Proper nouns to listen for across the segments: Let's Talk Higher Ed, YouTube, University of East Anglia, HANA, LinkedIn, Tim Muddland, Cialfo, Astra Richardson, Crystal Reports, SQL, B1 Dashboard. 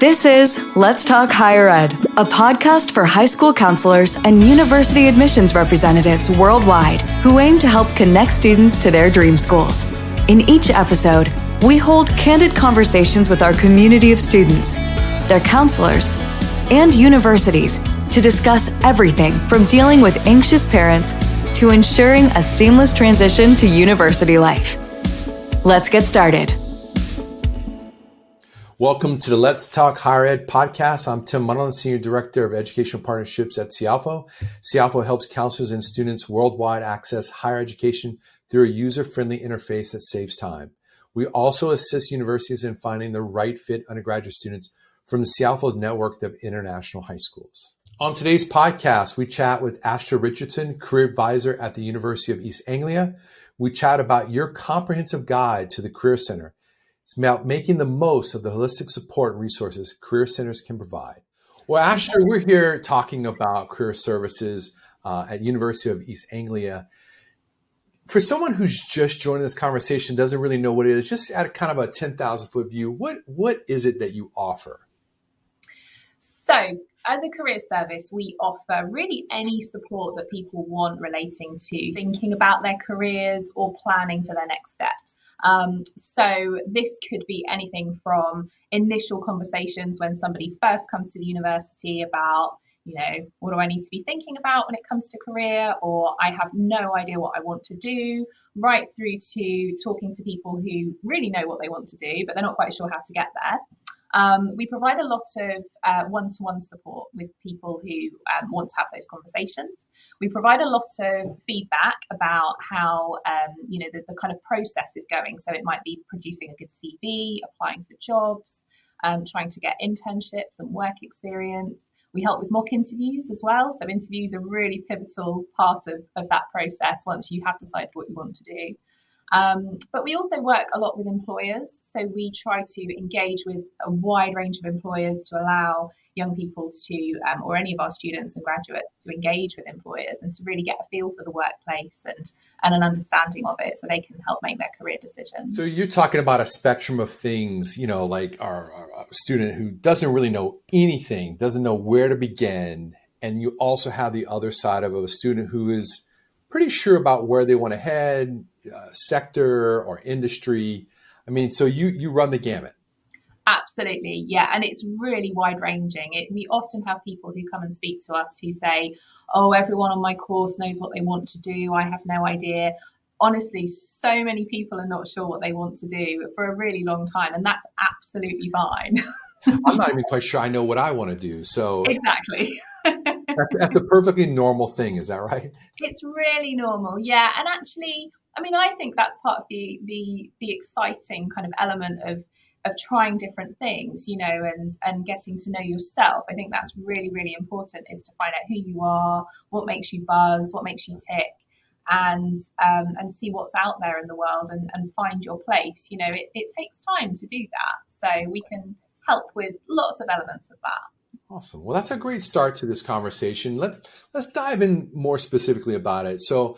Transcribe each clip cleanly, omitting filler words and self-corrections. This is Let's Talk Higher Ed, a podcast for high school counselors and university admissions representatives worldwide who aim to help connect students to their dream schools. In each episode, we hold candid conversations with our community of students, their counselors, and universities to discuss everything from dealing with anxious parents to ensuring a seamless transition to university life. Let's get started. Welcome to the Let's Talk Higher Ed podcast. I'm Tim Muddland, Senior Director of Educational Partnerships at Cialfo. Cialfo helps counselors and students worldwide access higher education through a user-friendly interface that saves time. We also assist universities in finding the right fit undergraduate students from Cialfo's network of international high schools. On today's podcast, we chat with Astra Richardson, career advisor at the University of East Anglia. We chat about your comprehensive guide to the Career Center. It's about making the most of the holistic support and resources career centers can provide. Well, Astra, we're here talking about career services at University of East Anglia. For someone who's just joining this conversation, doesn't really know what it is, just at kind of a 10,000 foot view, what is it that you offer? So as a career service, we offer really any support that people want relating to thinking about their careers or planning for their next steps. So this could be anything from initial conversations when somebody first comes to the university about, you know, what do I need to be thinking about when it comes to career, or I have no idea what I want to do, right through to talking to people who really know what they want to do, but they're not quite sure how to get there. We provide a lot of one-to-one support with people who want to have those conversations. We provide a lot of feedback about how, the kind of process is going. So it might be producing a good CV, applying for jobs, trying to get internships and work experience. We help with mock interviews as well. So interviews are a really pivotal part of that process once you have decided what you want to do. But we also work a lot with employers, so we try to engage with a wide range of employers to allow young people to, or any of our students and graduates, to engage with employers and to really get a feel for the workplace and an understanding of it so they can help make their career decisions. So you're talking about a spectrum of things, you know, like our student who doesn't really know anything, doesn't know where to begin, and you also have the other side of a student who is pretty sure about where they want to head, sector or industry. I mean, so you run the gamut. Absolutely, yeah, and it's really wide ranging. We often have people who come and speak to us who say, "Oh, everyone on my course knows what they want to do. I have no idea." Honestly, so many people are not sure what they want to do for a really long time, and that's absolutely fine. I'm not even quite sure I know what I want to do. So exactly. That's a perfectly normal thing, is that right? It's really normal, yeah. And actually, I mean, I think that's part of the exciting kind of element of trying different things, you know, and getting to know yourself. I think that's really, really important, is to find out who you are, what makes you buzz, what makes you tick, and see what's out there in the world and find your place. You know, it takes time to do that. So we can help with lots of elements of that. Awesome. Well, that's a great start to this conversation. Let's dive in more specifically about it. So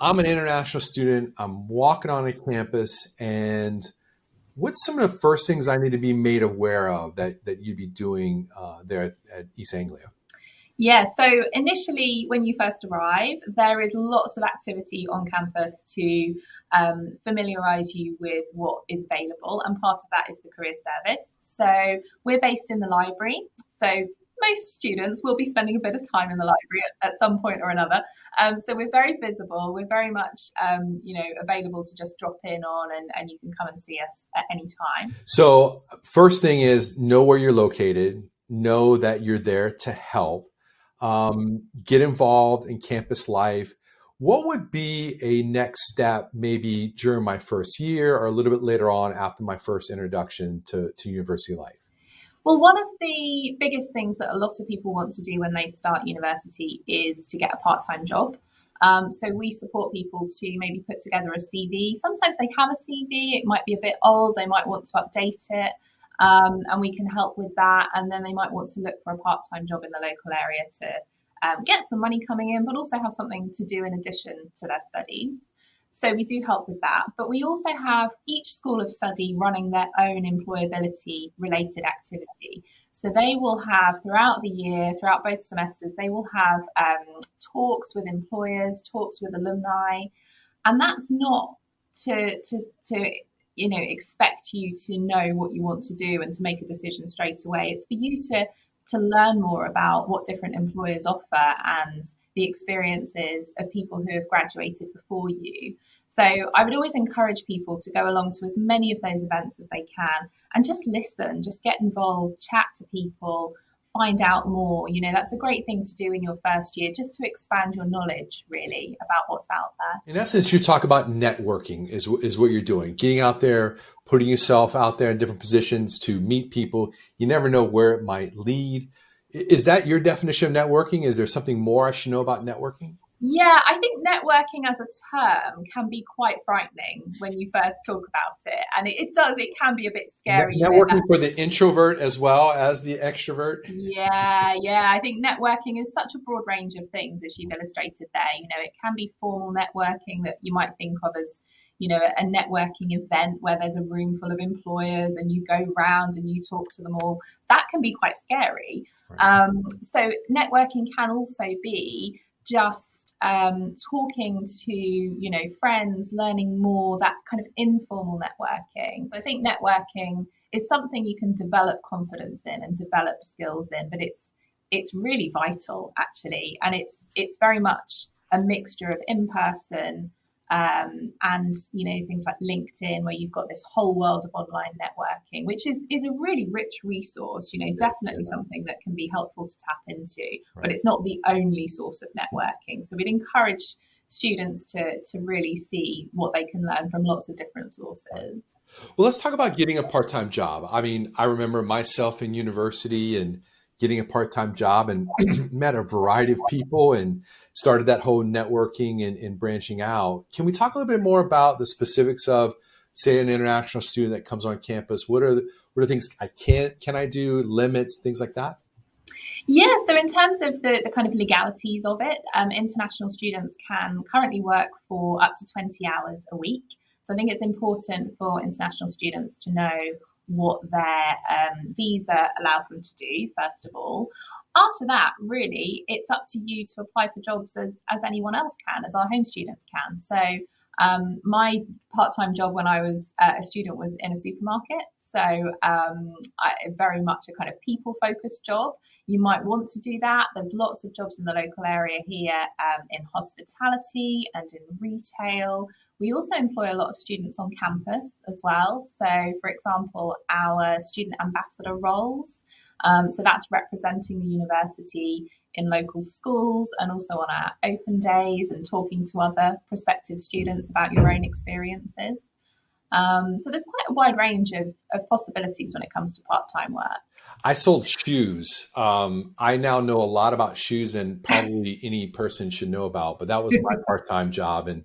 I'm an international student. I'm walking on a campus. And what's some of the first things I need to be made aware of that you'd be doing there at East Anglia? Yeah, so initially when you first arrive, there is lots of activity on campus to familiarise you with what is available, and part of that is the career service. So we're based in the library, so most students will be spending a bit of time in the library at some point or another. So we're very visible, we're very much available to just drop in on, and you can come and see us at any time. So first thing is, know where you're located, know that you're there to help. Get involved in campus life. What would be a next step, maybe during my first year or a little bit later on after my first introduction to university life? Well, one of the biggest things that a lot of people want to do when they start university is to get a part-time job. So we support people to maybe put together a CV. Sometimes they have a CV, it might be a bit old, they might want to update it. And we can help with that. And then they might want to look for a part-time job in the local area to get some money coming in, but also have something to do in addition to their studies. So we do help with that. But we also have each school of study running their own employability related activity. So they will have throughout the year, throughout both semesters, they will have talks with employers, talks with alumni. And that's not to you know, expect you to know what you want to do and to make a decision straight away. It's for you to learn more about what different employers offer and the experiences of people who have graduated before you. So I would always encourage people to go along to as many of those events as they can and just listen, just get involved, chat to people, find out more. You know, that's a great thing to do in your first year, just to expand your knowledge really about what's out there. In essence, you talk about networking is what you're doing, getting out there, putting yourself out there in different positions to meet people. You never know where it might lead. Is that your definition of networking? Is there something more I should know about networking? Yeah, I think networking as a term can be quite frightening when you first talk about it. And it can be a bit scary. Networking for the introvert as well as the extrovert. Yeah. I think networking is such a broad range of things, as you've illustrated there. You know, it can be formal networking that you might think of as, you know, a networking event where there's a room full of employers and you go round and you talk to them all. That can be quite scary. Right. So networking can also be just talking to, you know, friends, learning more, that kind of informal networking. So I think networking is something you can develop confidence in and develop skills in, but it's really vital actually, and it's very much a mixture of in-person and, you know, things like LinkedIn, where you've got this whole world of online networking, which is a really rich resource, you know, definitely something that can be helpful to tap into, right. But it's not the only source of networking. So we'd encourage students to really see what they can learn from lots of different sources. Well, let's talk about getting a part-time job. I mean, I remember myself in university and getting a part-time job and met a variety of people and started that whole networking and branching out. Can we talk a little bit more about the specifics of, say, an international student that comes on campus? What are things I can I do, limits, things like that? Yeah, so in terms of the kind of legalities of it, international students can currently work for up to 20 hours a week. So I think it's important for international students to know what their visa allows them to do, first of all. After that, really, it's up to you to apply for jobs as anyone else can, as our home students can. So my part-time job when I was a student was in a supermarket. So very much a kind of people-focused job. You might want to do that. There's lots of jobs in the local area here in hospitality and in retail. We also employ a lot of students on campus as well. So, for example, our student ambassador roles. So that's representing the university in local schools and also on our open days and talking to other prospective students about your own experiences. So there's quite a wide range of possibilities when it comes to part-time work. I sold shoes. I now know a lot about shoes and probably any person should know about, but that was my part-time job. And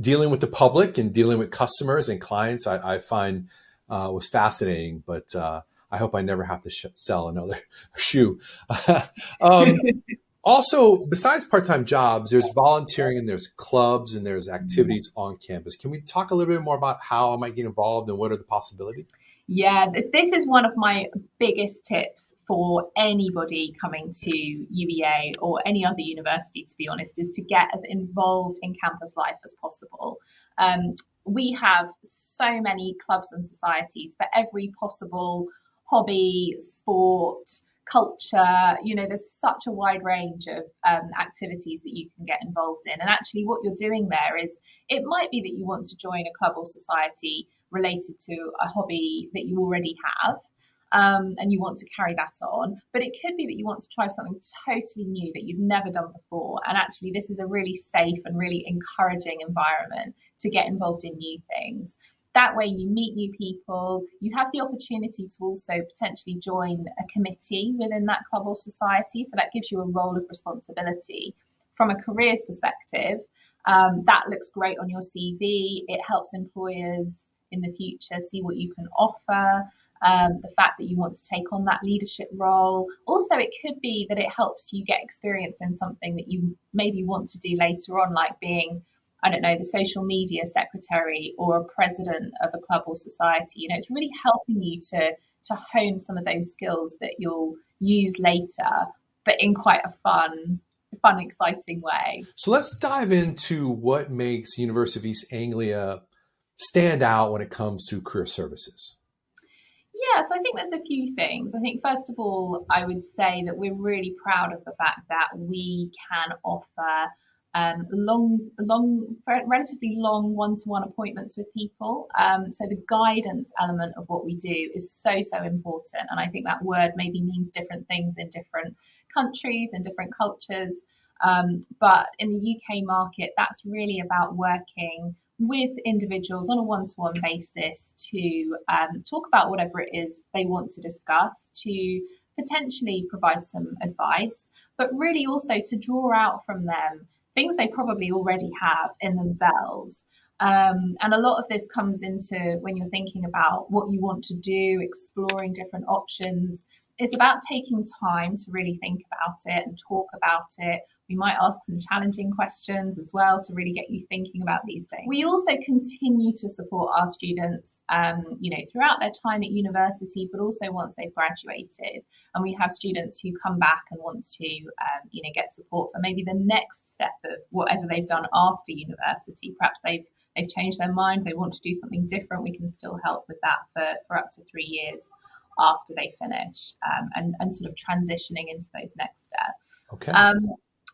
dealing with the public and dealing with customers and clients, I find was fascinating, but I hope I never have to sell another shoe. Also, besides part-time jobs, there's volunteering and there's clubs and there's activities on campus. Can we talk a little bit more about how I might get involved and what are the possibilities? Yeah, this is one of my biggest tips for anybody coming to UEA or any other university, to be honest, is to get as involved in campus life as possible. We have so many clubs and societies for every possible hobby, sport, culture. You know, there's such a wide range of activities that you can get involved in, and actually what you're doing there is, it might be that you want to join a club or society related to a hobby that you already have, and you want to carry that on, but it could be that you want to try something totally new that you've never done before, and actually this is a really safe and really encouraging environment to get involved in new things. That way you meet new people, you have the opportunity to also potentially join a committee within that club or society, so that gives you a role of responsibility. From a careers perspective, that looks great on your CV. It helps employers in the future see what you can offer, the fact that you want to take on that leadership role. Also, it could be that it helps you get experience in something that you maybe want to do later on, like being I don't know, the social media secretary or a president of a club or society. You know, it's really helping you to hone some of those skills that you'll use later, but in quite a fun, exciting way. So let's dive into what makes University of East Anglia stand out when it comes to career services. Yeah, so I think there's a few things. I think, first of all, I would say that we're really proud of the fact that we can offer relatively long one-to-one appointments with people. So the guidance element of what we do is so important. And I think that word maybe means different things in different countries and different cultures. But in the UK market, that's really about working with individuals on a one-to-one basis to talk about whatever it is they want to discuss, to potentially provide some advice, but really also to draw out from them things they probably already have in themselves. And a lot of this comes into when you're thinking about what you want to do, exploring different options. It's about taking time to really think about it and talk about it. We might ask some challenging questions as well to really get you thinking about these things. We also continue to support our students, throughout their time at university, but also once they've graduated. And we have students who come back and want to, get support for maybe the next step of whatever they've done after university. Perhaps they've changed their mind, they want to do something different. We can still help with that for up to 3 years after they finish, and sort of transitioning into those next steps. Okay.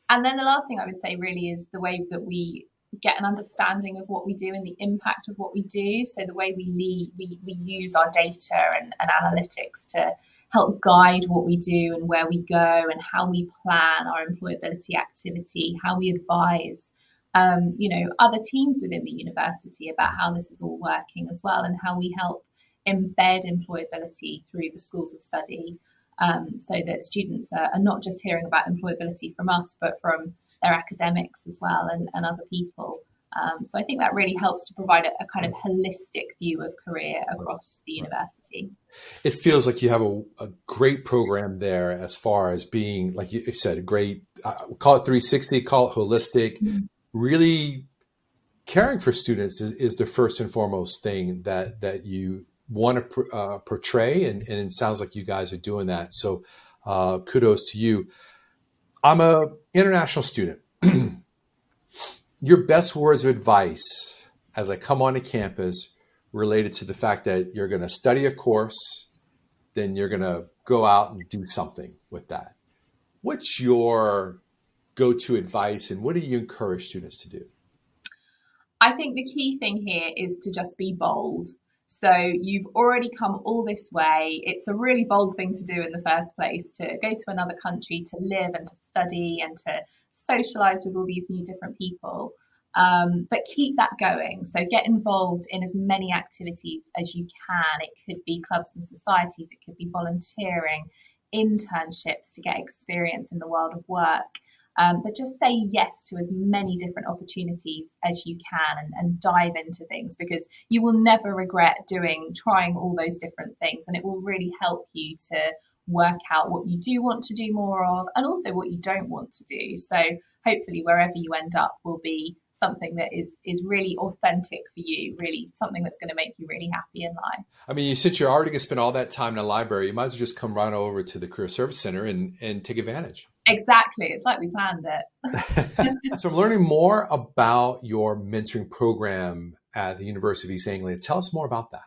And then the last thing I would say really is the way that we get an understanding of what we do and the impact of what we do. So the way we lead, we use our data and analytics to help guide what we do and where we go and how we plan our employability activity, how we advise other teams within the university about how this is all working as well, and how we help embed employability through the schools of study, so that students are not just hearing about employability from us, but from their academics as well and other people. So I think that really helps to provide a kind of holistic view of career across the university. It feels like you have a great program there as far as being, like you said, a great, call it 360, call it holistic. Mm-hmm. Really caring for students is the first and foremost thing that you want to portray, and it sounds like you guys are doing that. So kudos to you. I'm an international student. Your best words of advice as I come onto campus related to the fact that you're going to study a course, then you're going to go out and do something with that. What's your go-to advice, and what do you encourage students to do? I think the key thing here is to just be bold. So you've already come all this way. It's a really bold thing to do in the first place, to go to another country, to live and to study and to socialize with all these new different people. But keep that going. So get involved in as many activities as you can. It could be clubs and societies. It could be volunteering, internships to get experience in the world of work. But just say yes to as many different opportunities as you can, and dive into things, because you will never regret trying all those different things. And it will really help you to work out what you do want to do more of, and also what you don't want to do. So hopefully wherever you end up will be something that is really authentic for you, really something that's going to make you really happy in life. I mean, since you're already going to spend all that time in a library, you might as well just come right over to the Career Service Center and take advantage. Exactly. It's like we planned it. So I'm learning more about your mentoring program at the University of East Anglia. Tell us more about that.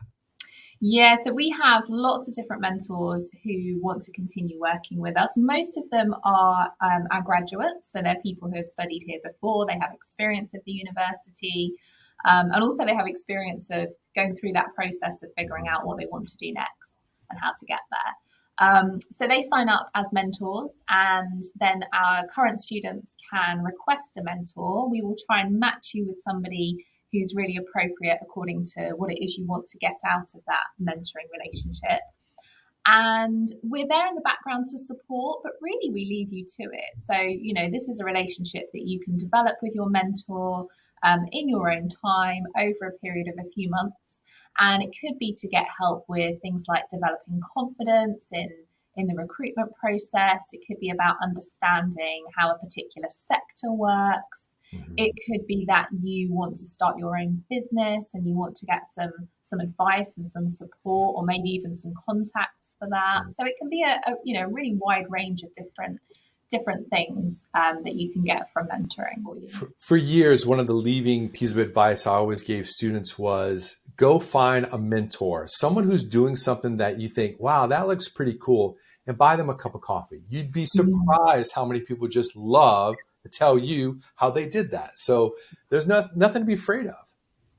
Yeah, so we have lots of different mentors who want to continue working with us. Most of them are our graduates, so they're people who have studied here before, they have experience at the university, and also they have experience of going through that process of figuring out what they want to do next and how to get there. So they sign up as mentors, and then our current students can request a mentor. We will try and match you with somebody who's really appropriate according to what it is you want to get out of that mentoring relationship. And we're there in the background to support, but really we leave you to it. So, this is a relationship that you can develop with your mentor in your own time over a period of a few months. And it could be to get help with things like developing confidence in in the recruitment process. It could be about understanding how a particular sector works. Mm-hmm. It could be that you want to start your own business and you want to get some advice and some support, or maybe even some contacts for that. Mm-hmm. So it can be a really wide range of different things that you can get from mentoring. For years, one of the leading pieces of advice I always gave students was go find a mentor, someone who's doing something that you think, wow, that looks pretty cool, and buy them a cup of coffee. You'd be surprised how many people just love to tell you how they did that. So there's nothing to be afraid of.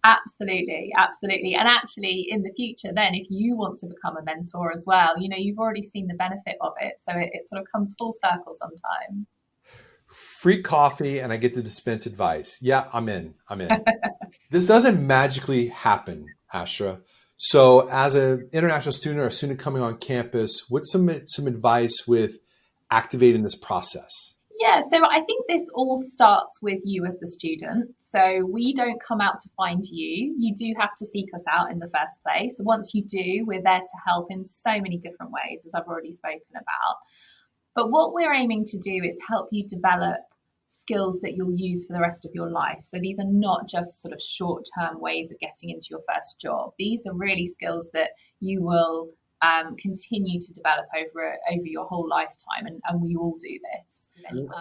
Absolutely. Absolutely. And actually in the future, then if you want to become a mentor as well, you've already seen the benefit of it. So it sort of comes full circle sometimes. Free coffee and I get to dispense advice. Yeah, I'm in. This doesn't magically happen, Astra. So as an international student or a student coming on campus, what's some advice with activating this process? Yeah, so I think this all starts with you as the student. So we don't come out to find you. You do have to seek us out in the first place. Once you do, we're there to help in so many different ways, as I've already spoken about. But what we're aiming to do is help you develop skills that you'll use for the rest of your life. So these are not just sort of short-term ways of getting into your first job. These are really skills that you will continue to develop over your whole lifetime, and we all do this.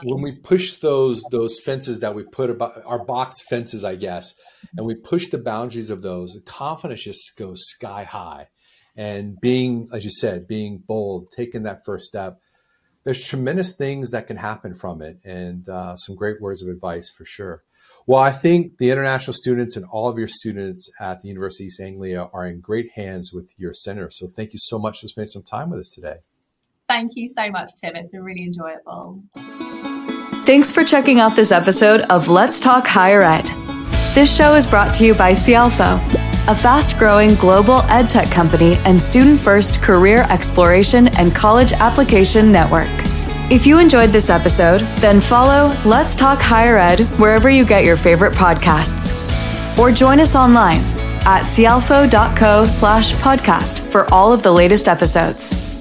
When we push those fences that we put about our box fences, I guess, and we push the boundaries of those, the confidence just goes sky high. And being, as you said, being bold, taking that first step, there's tremendous things that can happen from it, and some great words of advice for sure. Well, I think the international students and all of your students at the University of East Anglia are in great hands with your center. So thank you so much for spending some time with us today. Thank you so much, Tim. It's been really enjoyable. Thanks for checking out this episode of Let's Talk Higher Ed. This show is brought to you by Cialfo, a fast-growing global edtech company and student-first career exploration and college application network. If you enjoyed this episode, then follow Let's Talk Higher Ed wherever you get your favorite podcasts. Or join us online at cialfo.co/podcast for all of the latest episodes.